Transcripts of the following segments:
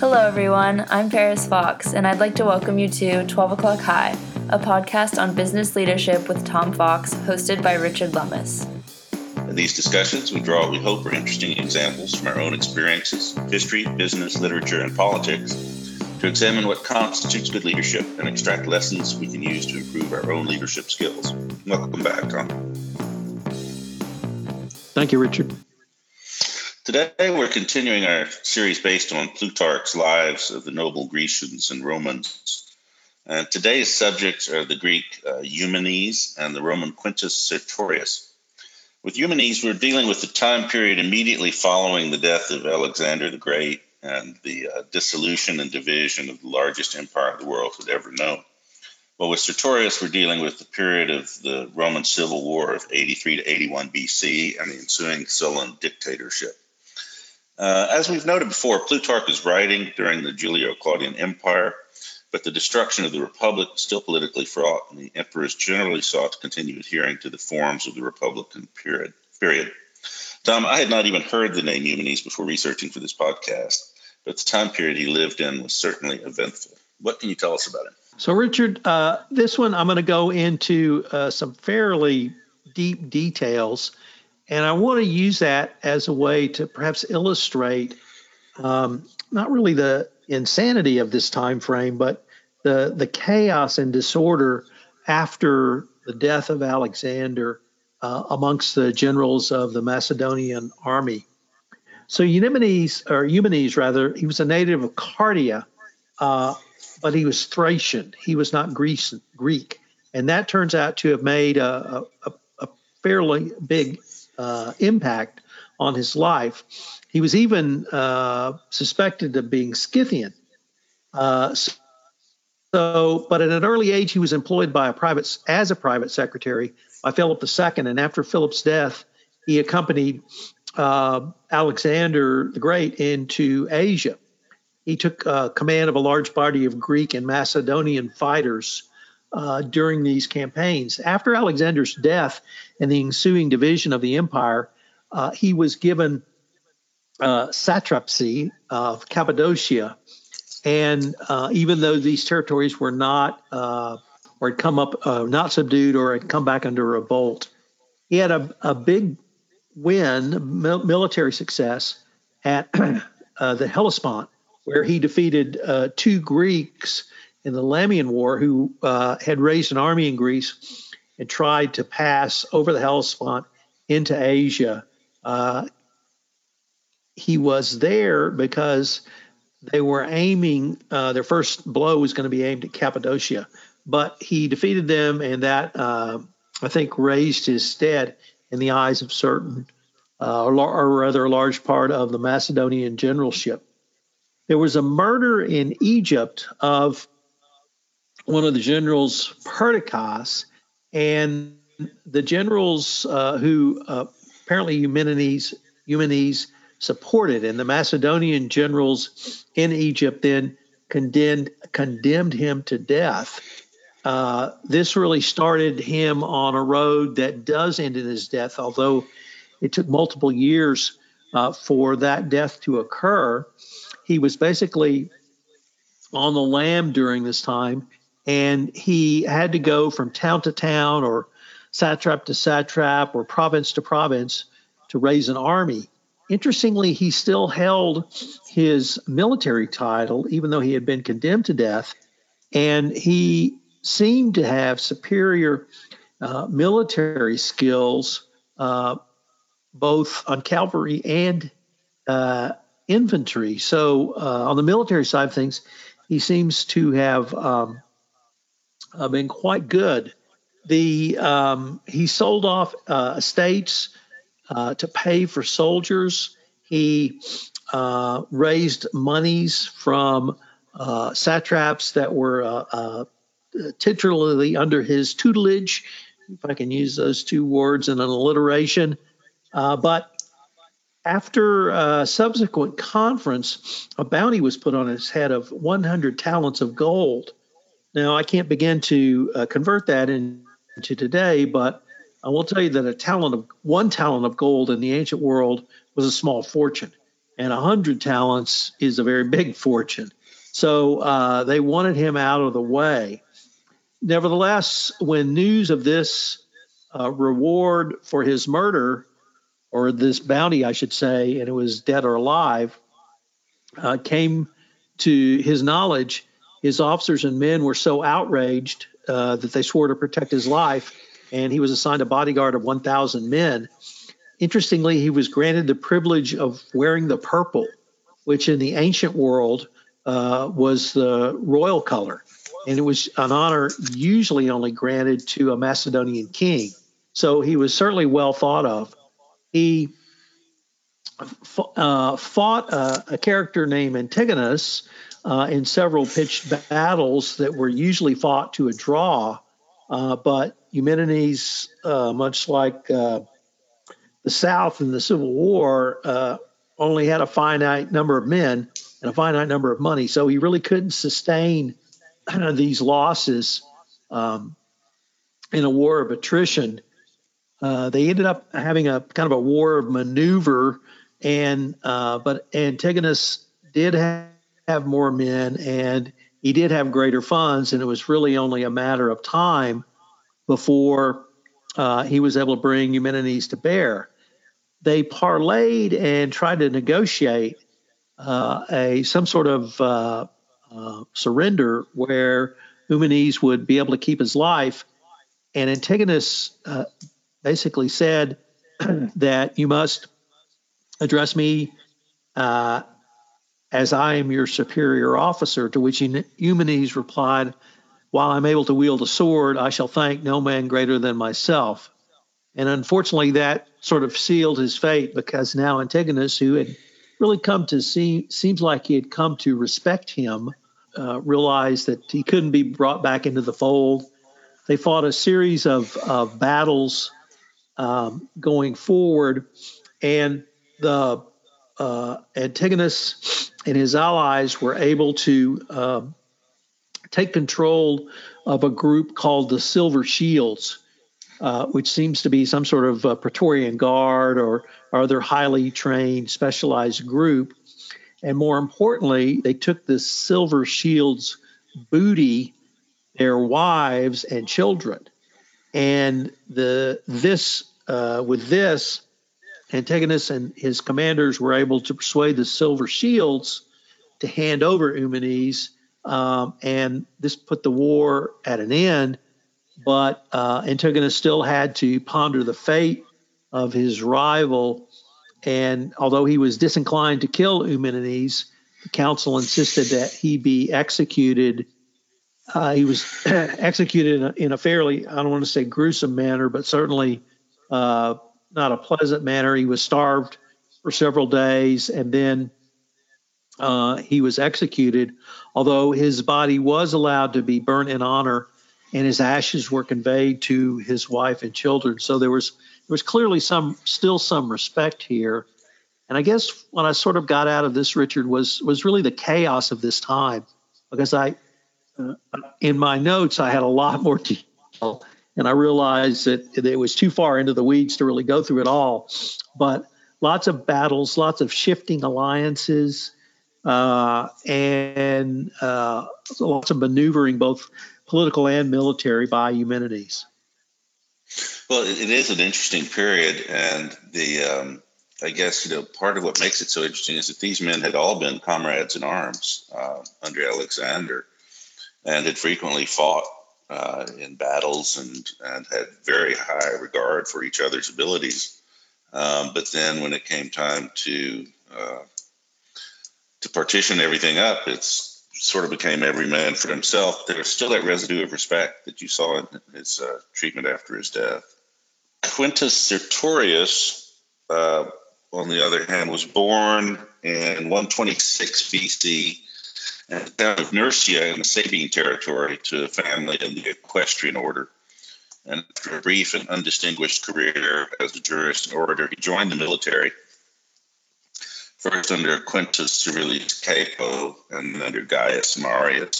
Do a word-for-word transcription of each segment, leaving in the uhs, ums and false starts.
Hello everyone, I'm Paris Fox, and I'd like to welcome you to twelve o'clock High, a podcast on business leadership with Tom Fox, hosted by Richard Lummis. In these discussions, we draw what we hope are interesting examples from our own experiences, history, business, literature, and politics, to examine what constitutes good leadership and extract lessons we can use to improve our own leadership skills. Welcome back, Tom. Thank you, Richard. Today, we're continuing our series based on Plutarch's Lives of the Noble Grecians and Romans. And today's subjects are the Greek uh, Eumenes and the Roman Quintus Sertorius. With Eumenes, we're dealing with the time period immediately following the death of Alexander the Great and the uh, dissolution and division of the largest empire the world had ever known. But with Sertorius, we're dealing with the period of the Roman Civil War of eighty-three to eighty-one B C and the ensuing Sullan dictatorship. Uh, as we've noted before, Plutarch is writing during the Julio-Claudian Empire, but the destruction of the Republic was still politically fraught, and the emperors generally sought to continue adhering to the forms of the Republican period. period. Tom, I had not even heard the name Eumenes before researching for this podcast, but the time period he lived in was certainly eventful. What can you tell us about him? So, Richard, uh, this one I'm going to go into uh, some fairly deep details. And I want to use that as a way to perhaps illustrate um, not really the insanity of this time frame, but the, the chaos and disorder after the death of Alexander uh, amongst the generals of the Macedonian army. So Eumenes, or Eumenes rather, he was a native of Cardia, uh, but he was Thracian. He was not Greek. And that turns out to have made a, a, a fairly big Uh, impact on his life. He was even uh, suspected of being Scythian. Uh, so, but at an early age, he was employed by a private as a private secretary by Philip the Second, and after Philip's death, he accompanied uh, Alexander the Great into Asia. He took uh, command of a large body of Greek and Macedonian fighters Uh, during these campaigns. After Alexander's death and the ensuing division of the empire, uh, he was given uh, satrapy of Cappadocia. And uh, even though these territories were not, uh, or had come up, uh, not subdued, or had come back under revolt, he had a, a big win, mil- military success at uh, the Hellespont, where he defeated uh, two Greeks in the Lamian War, who uh, had raised an army in Greece and tried to pass over the Hellespont into Asia. Uh, he was there because they were aiming, uh, their first blow was going to be aimed at Cappadocia, but he defeated them, and that, uh, I think, raised his stead in the eyes of certain, uh, or rather a large part of the Macedonian generalship. There was a murder in Egypt of one of the generals, Perdiccas, and the generals uh, who uh, apparently Eumenes, Eumenes supported, and the Macedonian generals in Egypt then condemned condemned him to death. Uh, this really started him on a road that does end in his death, although it took multiple years uh, for that death to occur. He was basically on the lam during this time, and he had to go from town to town, or satrap to satrap, or province to province to raise an army. Interestingly, he still held his military title, even though he had been condemned to death, and he seemed to have superior uh, military skills, uh, both on cavalry and uh, infantry. So uh, on the military side of things, he seems to have um, uh, been quite good. The um, he sold off uh, estates uh, to pay for soldiers. He uh, raised monies from uh, satraps that were uh, uh, titularly under his tutelage, if I can use those two words in an alliteration. Uh, but after a subsequent conference, a bounty was put on his head of one hundred talents of gold. Now, I can't begin to uh, convert that in, into today, but I will tell you that a talent of one talent of gold in the ancient world was a small fortune. and one hundred talents is a very big fortune. So uh, they wanted him out of the way. Nevertheless, when news of this uh, reward for his murder, or this bounty, I should say, and it was dead or alive, uh, came to his knowledge, his officers and men were so outraged uh, that they swore to protect his life, and he was assigned a bodyguard of one thousand men. Interestingly, he was granted the privilege of wearing the purple, which in the ancient world uh, was the royal color. And it was an honor usually only granted to a Macedonian king. So he was certainly well thought of. He uh, fought a, a character named Antigonus uh, in several pitched battles that were usually fought to a draw. Uh, but Eumenes, uh, much like uh, the South in the Civil War, uh, only had a finite number of men and a finite number of money. So he really couldn't sustain these losses um, in a war of attrition. Uh, they ended up having a kind of a war of maneuver, and uh, but Antigonus did have, have more men, and he did have greater funds, and it was really only a matter of time before uh, he was able to bring Eumenes to bear. They parlayed and tried to negotiate uh, a some sort of uh, uh, surrender where Eumenes would be able to keep his life, and Antigonus Uh, basically said that you must address me uh, as I am your superior officer, to which Eumenes replied, while I'm able to wield a sword, I shall thank no man greater than myself. And unfortunately, that sort of sealed his fate, because now Antigonus, who had really come to see, seems like he had come to respect him, uh, realized that he couldn't be brought back into the fold. They fought a series of, of battles Um, going forward, and the uh, Antigonus and his allies were able to uh, take control of a group called the Silver Shields, uh, which seems to be some sort of uh, Praetorian Guard or, or other highly trained, specialized group. And more importantly, they took the Silver Shields' booty, their wives and children. And the this uh, with this, Antigonus and his commanders were able to persuade the Silver Shields to hand over Eumenes, um, and this put the war at an end. But uh, Antigonus still had to ponder the fate of his rival, and although he was disinclined to kill Eumenes, the council insisted that he be executed. Uh, he was executed in a, in a fairly, I don't want to say gruesome manner, but certainly uh, not a pleasant manner. He was starved for several days, and then uh, he was executed, although his body was allowed to be burnt in honor, and his ashes were conveyed to his wife and children. So there was there was clearly some still some respect here. And I guess what I sort of got out of this, Richard, was, was really the chaos of this time, because I – in my notes, I had a lot more detail, and I realized that it was too far into the weeds to really go through it all. But lots of battles, lots of shifting alliances, uh, and uh, lots of maneuvering, both political and military, by Eumenes. Well, it is an interesting period, and the um, I guess you know part of what makes it so interesting is that these men had all been comrades in arms uh, under Alexander, and had frequently fought uh, in battles and, and had very high regard for each other's abilities. Um, but then when it came time to uh, to partition everything up, it's sort of became every man for himself. There's still that residue of respect that you saw in his uh, treatment after his death. Quintus Sertorius, uh, on the other hand, was born in one twenty-six B C, at the town of Nursia in the Sabine territory to a family in the equestrian order. And after a brief and undistinguished career as a jurist and orator, he joined the military, first under Quintus Servilius Caepo and then under Gaius Marius.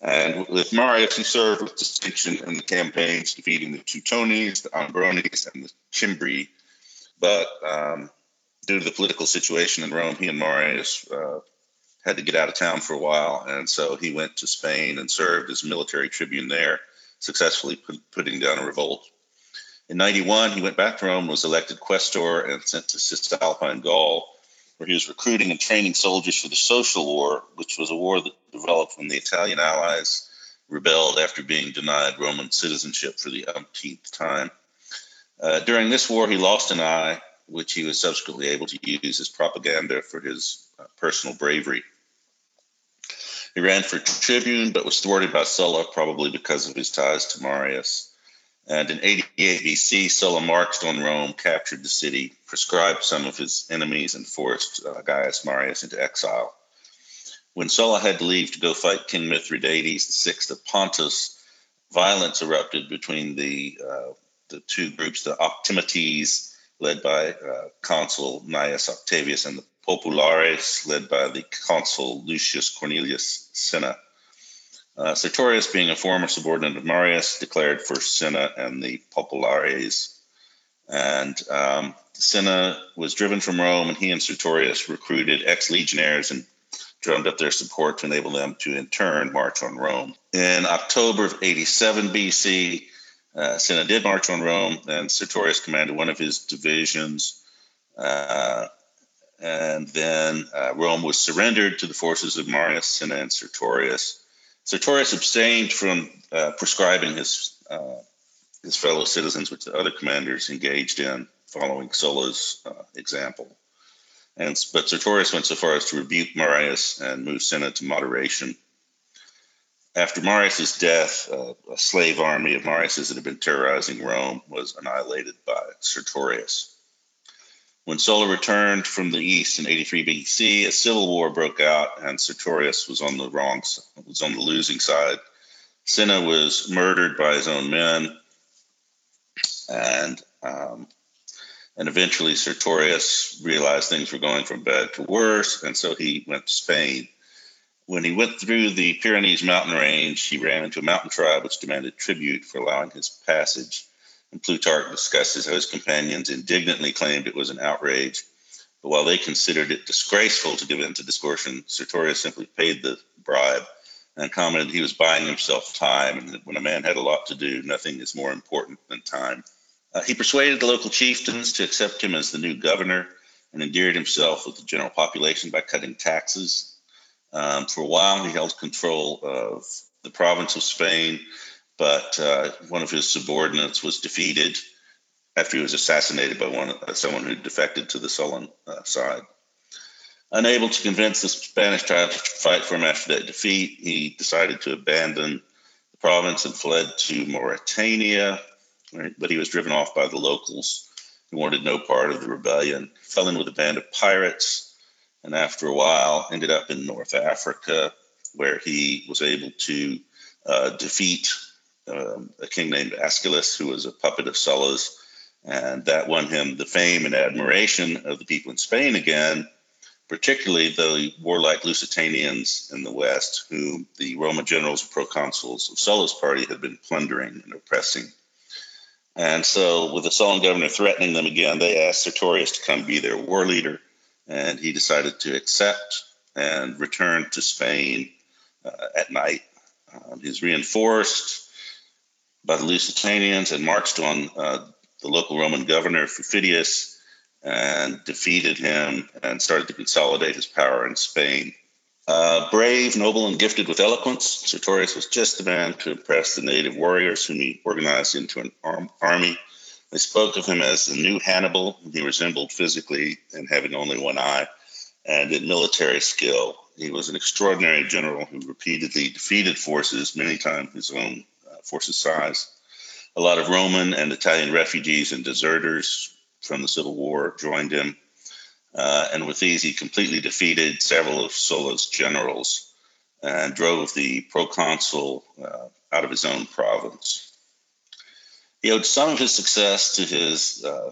And with Marius, he served with distinction in the campaigns defeating the Teutones, the Ambrones, and the Chimbri. But um, due to the political situation in Rome, he and Marius uh, had to get out of town for a while, and so he went to Spain and served as military tribune there, successfully put, putting down a revolt. In ninety-one, he went back to Rome, was elected quaestor, and sent to Cisalpine Gaul, where he was recruiting and training soldiers for the Social War, which was a war that developed when the Italian allies rebelled after being denied Roman citizenship for the umpteenth time. Uh, during this war, he lost an eye, which he was subsequently able to use as propaganda for his uh, personal bravery. He ran for tribune, but was thwarted by Sulla, probably because of his ties to Marius. And in eighty-eight B C, Sulla marched on Rome, captured the city, proscribed some of his enemies, and forced uh, Gaius Marius into exile. When Sulla had to leave to go fight King Mithridates the sixth of Pontus, violence erupted between the uh, the two groups, the Optimates, led by uh, consul Gnaeus Octavius, and the Populares, led by the consul Lucius Cornelius Cinna. Uh, Sertorius, being a former subordinate of Marius, declared for Cinna and the Populares. And um, Cinna was driven from Rome, and he and Sertorius recruited ex-legionnaires and drummed up their support to enable them to, in turn, march on Rome. In October of eighty-seven B C, uh, Cinna did march on Rome, and Sertorius commanded one of his divisions. Uh, and then uh, Rome was surrendered to the forces of Marius, Cinna, and Sertorius. Sertorius abstained from uh, prescribing his uh, his fellow citizens, which the other commanders engaged in, following Sulla's uh, example. And but Sertorius went so far as to rebuke Marius and move Cinna to moderation. After Marius's death, uh, a slave army of Marius's that had been terrorizing Rome was annihilated by Sertorius. When Sulla returned from the east in eighty-three B C, a civil war broke out, and Sertorius was on the wrong, was on the losing side. Cinna was murdered by his own men, and um, and eventually Sertorius realized things were going from bad to worse, and so he went to Spain. When he went through the Pyrenees mountain range, he ran into a mountain tribe which demanded tribute for allowing his passage. And Plutarch discusses how his companions indignantly claimed it was an outrage, but while they considered it disgraceful to give in to distortion, Sertorius simply paid the bribe and commented he was buying himself time, and that when a man had a lot to do, nothing is more important than time. Uh, he persuaded the local chieftains to accept him as the new governor and endeared himself with the general population by cutting taxes. Um, for a while, he held control of the province of Spain, but uh, one of his subordinates was defeated after he was assassinated by one uh, someone who defected to the Sullan uh, side. Unable to convince the Spanish tribes to fight for him after that defeat, he decided to abandon the province and fled to Mauritania, but he was driven off by the locals who wanted no part of the rebellion, fell in with a band of pirates, and after a while ended up in North Africa, where he was able to uh, defeat Um, a king named Aeschylus, who was a puppet of Sulla's, and that won him the fame and admiration of the people in Spain again, particularly the warlike Lusitanians in the West, whom the Roman generals and proconsuls of Sulla's party had been plundering and oppressing. And so, with the Sullan governor threatening them again, they asked Sertorius to come be their war leader, and he decided to accept and returned to Spain uh, at night. Um, he was reinforced by the Lusitanians and marched on uh, the local Roman governor, Fufidius, and defeated him and started to consolidate his power in Spain. Uh, brave, noble, and gifted with eloquence, Sertorius was just the man to impress the native warriors whom he organized into an arm- army. They spoke of him as the new Hannibal. He resembled physically in having only one eye, and in military skill. He was an extraordinary general who repeatedly defeated forces, many times his own forces size. A lot of Roman and Italian refugees and deserters from the Civil War joined him, uh, and with these he completely defeated several of Sulla's generals and drove the proconsul uh, out of his own province. He owed some of his success to his uh,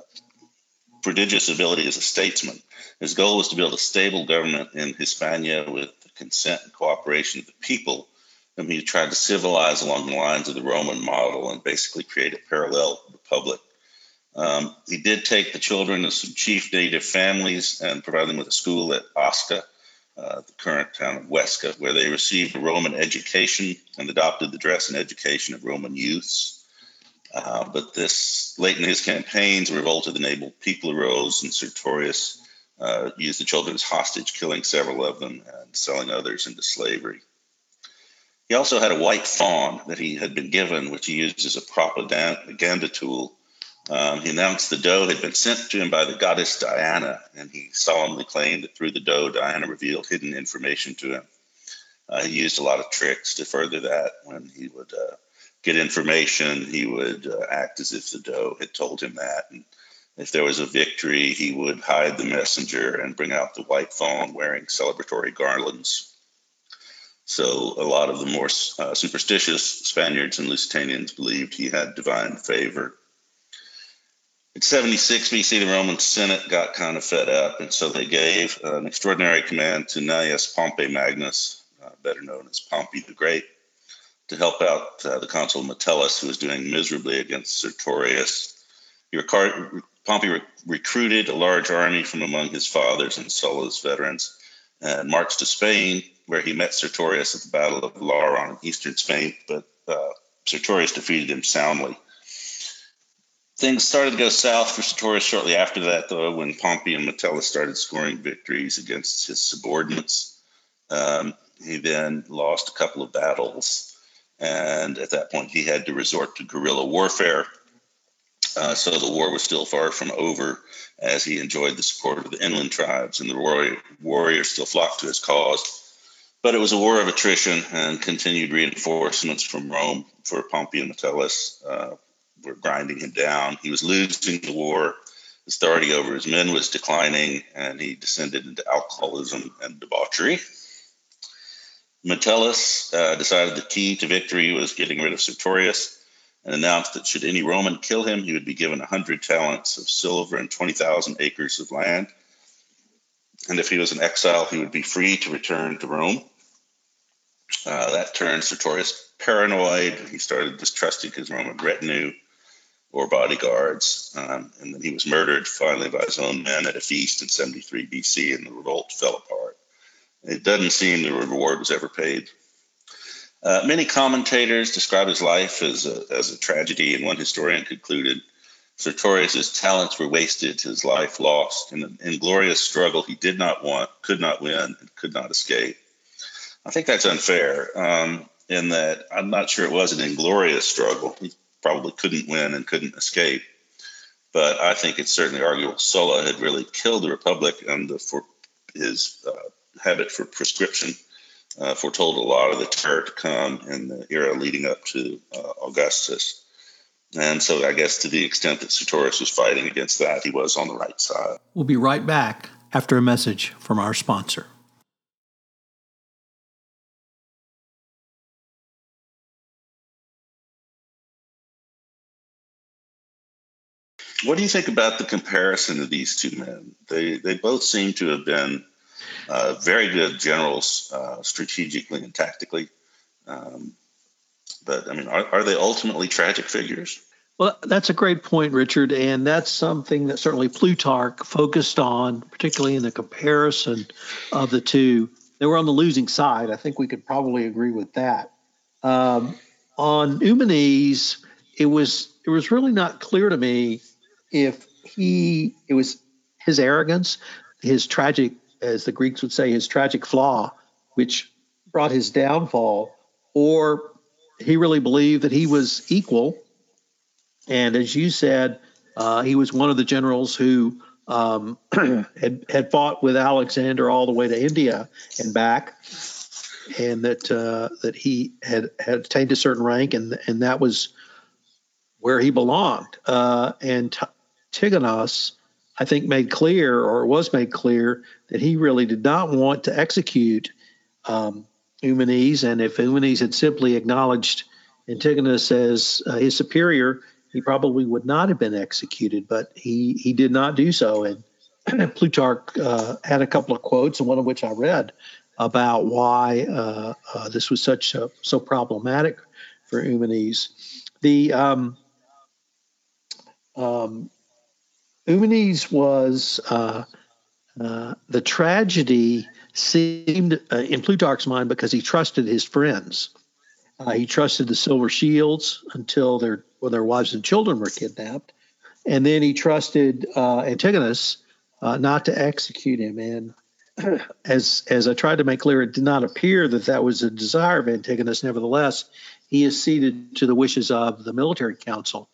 prodigious ability as a statesman. His goal was to build a stable government in Hispania with the consent and cooperation of the people, whom he tried to civilize along the lines of the Roman model and basically create a parallel republic. Um, he did take the children of some chief native families and provide them with a school at Osca, uh, the current town of Huesca, where they received a Roman education and adopted the dress and education of Roman youths. Uh, but this, late in his campaigns, a revolt of the naval people arose, and Sertorius uh, used the children as hostage, killing several of them and selling others into slavery. He also had a white fawn that he had been given, which he used as a propaganda tool. Um, he announced the doe had been sent to him by the goddess Diana, and he solemnly claimed that through the doe, Diana revealed hidden information to him. Uh, he used a lot of tricks to further that. When he would uh, get information, he would uh, act as if the doe had told him that. And if there was a victory, he would hide the messenger and bring out the white fawn wearing celebratory garlands. So a lot of the more uh, superstitious Spaniards and Lusitanians believed he had divine favor. In seventy-six B C, the Roman Senate got kind of fed up, and so they gave uh, an extraordinary command to Gnaeus Pompey Magnus, uh, better known as Pompey the Great, to help out uh, the consul Metellus, who was doing miserably against Sertorius. He recar- Pompey re- recruited a large army from among his fathers and Sulla's veterans and marched to Spain, where he met Sertorius at the Battle of Lauron in eastern Spain, but uh, Sertorius defeated him soundly. Things started to go south for Sertorius shortly after that, though, when Pompey and Metellus started scoring victories against his subordinates. Um, he then lost a couple of battles, and at that point he had to resort to guerrilla warfare. Uh, so the war was still far from over, as he enjoyed the support of the inland tribes, and the warrior, warriors still flocked to his cause. But it was a war of attrition, and continued reinforcements from Rome for Pompey and Metellus uh, were grinding him down. He was losing the war. His authority over his men was declining, and he descended into alcoholism and debauchery. Metellus uh, decided the key to victory was getting rid of Sertorius, and announced that should any Roman kill him, he would be given one hundred talents of silver and twenty thousand acres of land. And if he was an exile, he would be free to return to Rome. Uh, that turned Sertorius paranoid. He started distrusting his Roman retinue or bodyguards. Um, and then he was murdered finally by his own men at a feast in seventy-three B C, and the revolt fell apart. It doesn't seem the reward was ever paid. Uh, many commentators describe his life as a, as a tragedy, and one historian concluded, Sertorius's talents were wasted, his life lost, in an inglorious struggle he did not want, could not win, and could not escape. I think that's unfair, um, in that I'm not sure it was an inglorious struggle. He probably couldn't win and couldn't escape. But I think it's certainly arguable Sulla had really killed the Republic, and the, for his uh, habit for prescription uh, foretold a lot of the terror to come in the era leading up to uh, Augustus. And so I guess to the extent that Sertorius was fighting against that, he was on the right side. We'll be right back after a message from our sponsor. What do you think about the comparison of these two men? They they both seem to have been uh, very good generals uh, strategically and tactically. Um But, I mean, are, are they ultimately tragic figures? Well, that's a great point, Richard, and that's something that certainly Plutarch focused on, particularly in the comparison of the two. They were on the losing side. I think we could probably agree with that. Um, on Eumenes, it was it was really not clear to me if he – it was his arrogance, his tragic – as the Greeks would say, his tragic flaw, which brought his downfall, or – he really believed that he was equal. And as you said, uh, he was one of the generals who um, had, had fought with Alexander all the way to India and back, and that uh, that he had, had attained a certain rank, and and that was where he belonged. Uh, and Antigonus, I think, made clear, or was made clear, that he really did not want to execute um Eumenes, and if Eumenes had simply acknowledged Antigonus as uh, his superior, he probably would not have been executed, but he, he did not do so. And Plutarch uh, had a couple of quotes, and one of which I read, about why uh, uh, this was such a, so problematic for Eumenes. The um, um, Eumenes was uh, uh, the tragedy seemed uh, in Plutarch's mind because he trusted his friends. Uh, he trusted the Silver Shields until their well, their wives and children were kidnapped, and then he trusted uh, Antigonus uh, not to execute him. And as as I tried to make clear, it did not appear that that was a desire of Antigonus. Nevertheless, he acceded to the wishes of the military council,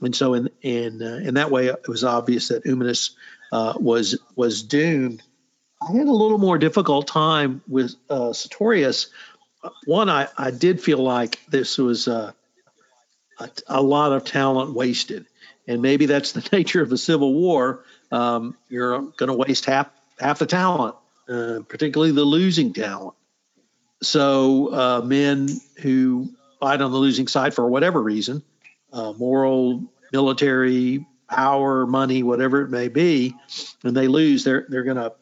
and so in in uh, in that way, it was obvious that Eumenes uh, was was doomed. I had a little more difficult time with uh, Sertorius. One, I, I did feel like this was uh, a, a lot of talent wasted. And maybe that's the nature of a civil war. Um, you're going to waste half half the talent, uh, particularly the losing talent. So uh, men who fight on the losing side for whatever reason, uh, moral, military, power, money, whatever it may be, and they lose, they're, they're going to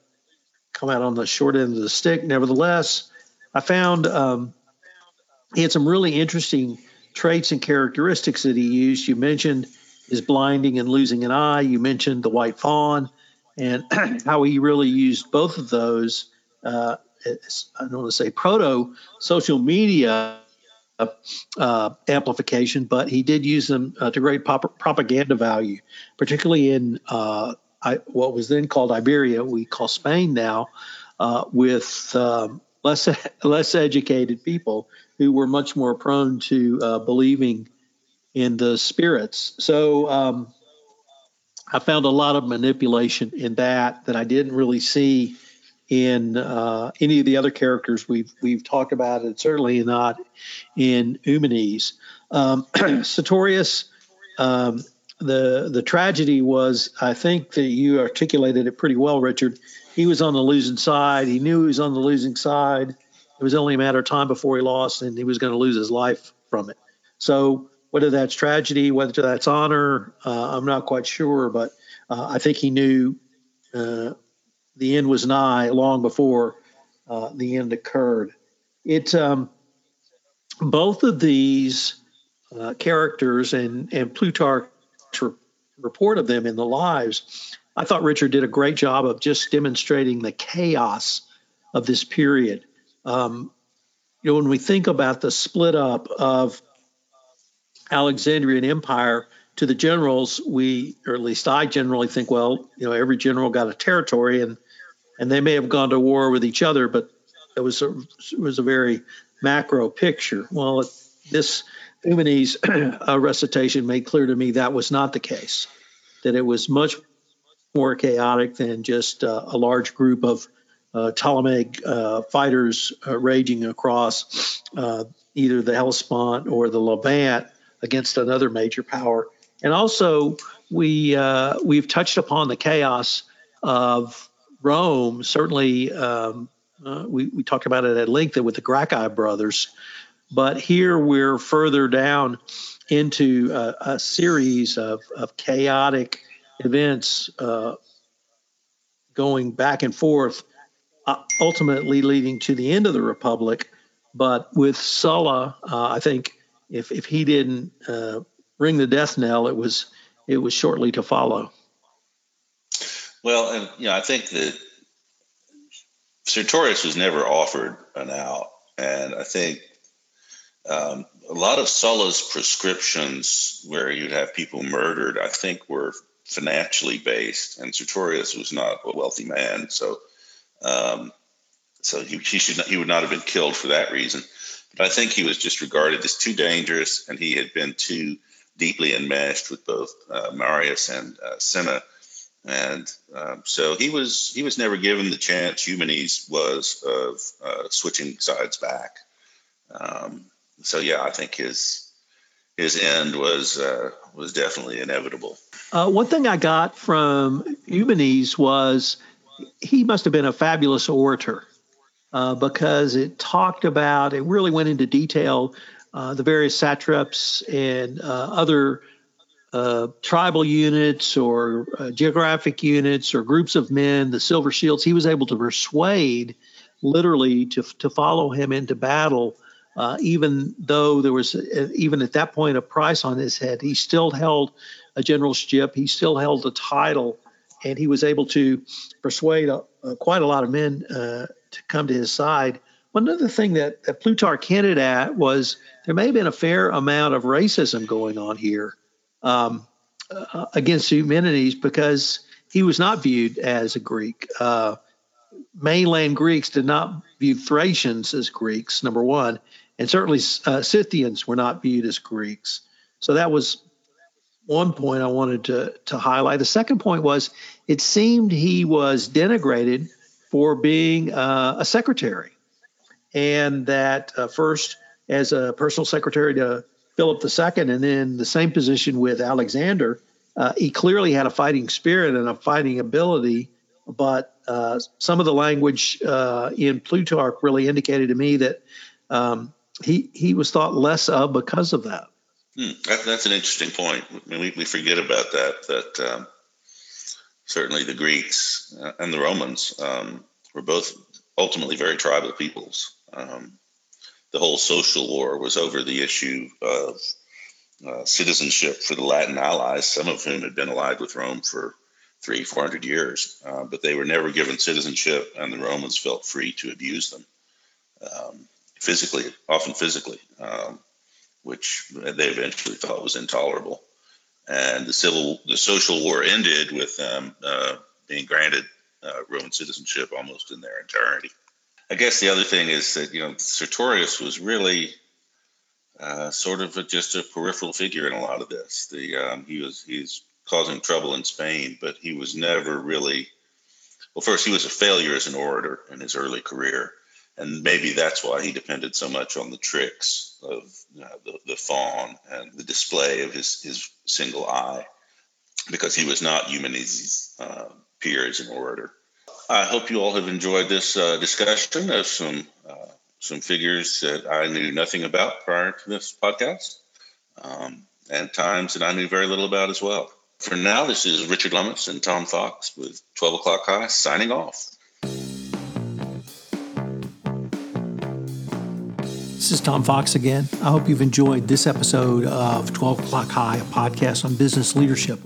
come out on the short end of the stick. Nevertheless, I found um, he had some really interesting traits and characteristics that he used. You mentioned his blinding and losing an eye. You mentioned the white fawn and how he really used both of those. Uh, I don't want to say proto-social media uh, amplification, but he did use them uh, to great pop- propaganda value, particularly in uh, I, what was then called Iberia, we call Spain now, uh, with um, Less less educated people who were much more prone to uh, believing in the spirits. So um, I found a lot of manipulation in that that I didn't really see in uh, any of the other characters we've we've talked about, and certainly not in Eumenes. Um, Sertorius, um, the the tragedy was, I think that you articulated it pretty well, Richard. He was on the losing side. He knew he was on the losing side. It was only a matter of time before he lost, and he was going to lose his life from it. So whether that's tragedy, whether that's honor, uh, I'm not quite sure, but uh, I think he knew uh, the end was nigh long before uh, the end occurred. It um, both of these uh, characters and, and Plutarch's re- report of them in the lives, I thought Richard did a great job of just demonstrating the chaos of this period. Um, you know, when we think about the split up of Alexandrian Empire to the generals, we, or at least I generally think, well, you know, every general got a territory, and and they may have gone to war with each other, but it was a, it was a very macro picture. Well, this Eumenes uh, recitation made clear to me that was not the case, that it was much more chaotic than just uh, a large group of uh, Ptolemaic uh, fighters uh, raging across uh, either the Hellespont or the Levant against another major power. And also, we uh, we've touched upon the chaos of Rome. Certainly, um, uh, we we talked about it at length with the Gracchi brothers, but here we're further down into a, a series of of chaotic events uh, going back and forth, uh, ultimately leading to the end of the Republic. But with Sulla, uh, I think if if he didn't uh, ring the death knell, it was it was shortly to follow. Well, and you know, I think that Sertorius was never offered an out, and I think um, a lot of Sulla's prescriptions, where you'd have people murdered, I think were financially based, and Sertorius was not a wealthy man, so um, so he, he should not, he would not have been killed for that reason. But I think he was just regarded as too dangerous, and he had been too deeply enmeshed with both uh, Marius and uh, Cinna, and um, so he was he was never given the chance Eumenes was of uh, switching sides back. Um, so yeah, I think his. His end was uh, was definitely inevitable. Uh, one thing I got from Eumenes was he must have been a fabulous orator uh, because it talked about, it really went into detail, uh, the various satraps and uh, other uh, tribal units or uh, geographic units or groups of men, the Silver Shields. He was able to persuade literally to to follow him into battle. Uh, even though there was, uh, even at that point, a price on his head, he still held a generalship. He still held the title, and he was able to persuade a, a, quite a lot of men uh, to come to his side. One other thing that, that Plutarch hinted at was there may have been a fair amount of racism going on here um, uh, against Eumenes, because he was not viewed as a Greek. Uh, mainland Greeks did not view Thracians as Greeks, number one, and certainly uh, Scythians were not viewed as Greeks. So that was one point I wanted to, to highlight. The second point was it seemed he was denigrated for being uh, a secretary. And that uh, first as a personal secretary to Philip the Second, and then the same position with Alexander, uh, he clearly had a fighting spirit and a fighting ability. But uh, some of the language uh, in Plutarch really indicated to me that um, he he was thought less of because of that. Hmm. That that's an interesting point. I mean, we, we forget about that. That um, certainly the Greeks and the Romans um, were both ultimately very tribal peoples. Um, the whole social war was over the issue of uh, citizenship for the Latin allies, some of whom had been allied with Rome for three, four hundred years, uh, but they were never given citizenship, and the Romans felt free to abuse them um, physically, often physically, um, which they eventually thought was intolerable. And the civil, the social war ended with them uh, being granted uh, Roman citizenship almost in their entirety. I guess the other thing is that, you know, Sertorius was really uh, sort of a, just a peripheral figure in a lot of this. The um, he was he's causing trouble in Spain, but he was never really. Well, first he was a failure as an orator in his early career, and maybe that's why he depended so much on the tricks of you know, the, the faun and the display of his his single eye, because he was not Eumenes' uh, peer as an orator. I hope you all have enjoyed this uh, discussion of some uh, some figures that I knew nothing about prior to this podcast, um, and times that I knew very little about as well. For now, this is Richard Lummis and Tom Fox with twelve o'clock High signing off. This is Tom Fox again. I hope you've enjoyed this episode of twelve o'clock High, a podcast on business leadership.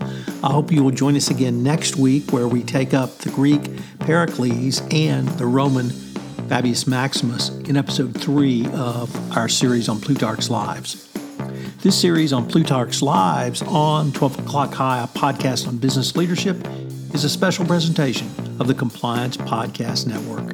I hope you will join us again next week, where we take up the Greek Pericles and the Roman Fabius Maximus in episode three of our series on Plutarch's Lives. This series on Plutarch's Lives on twelve o'clock High, a podcast on business leadership, is a special presentation of the Compliance Podcast Network.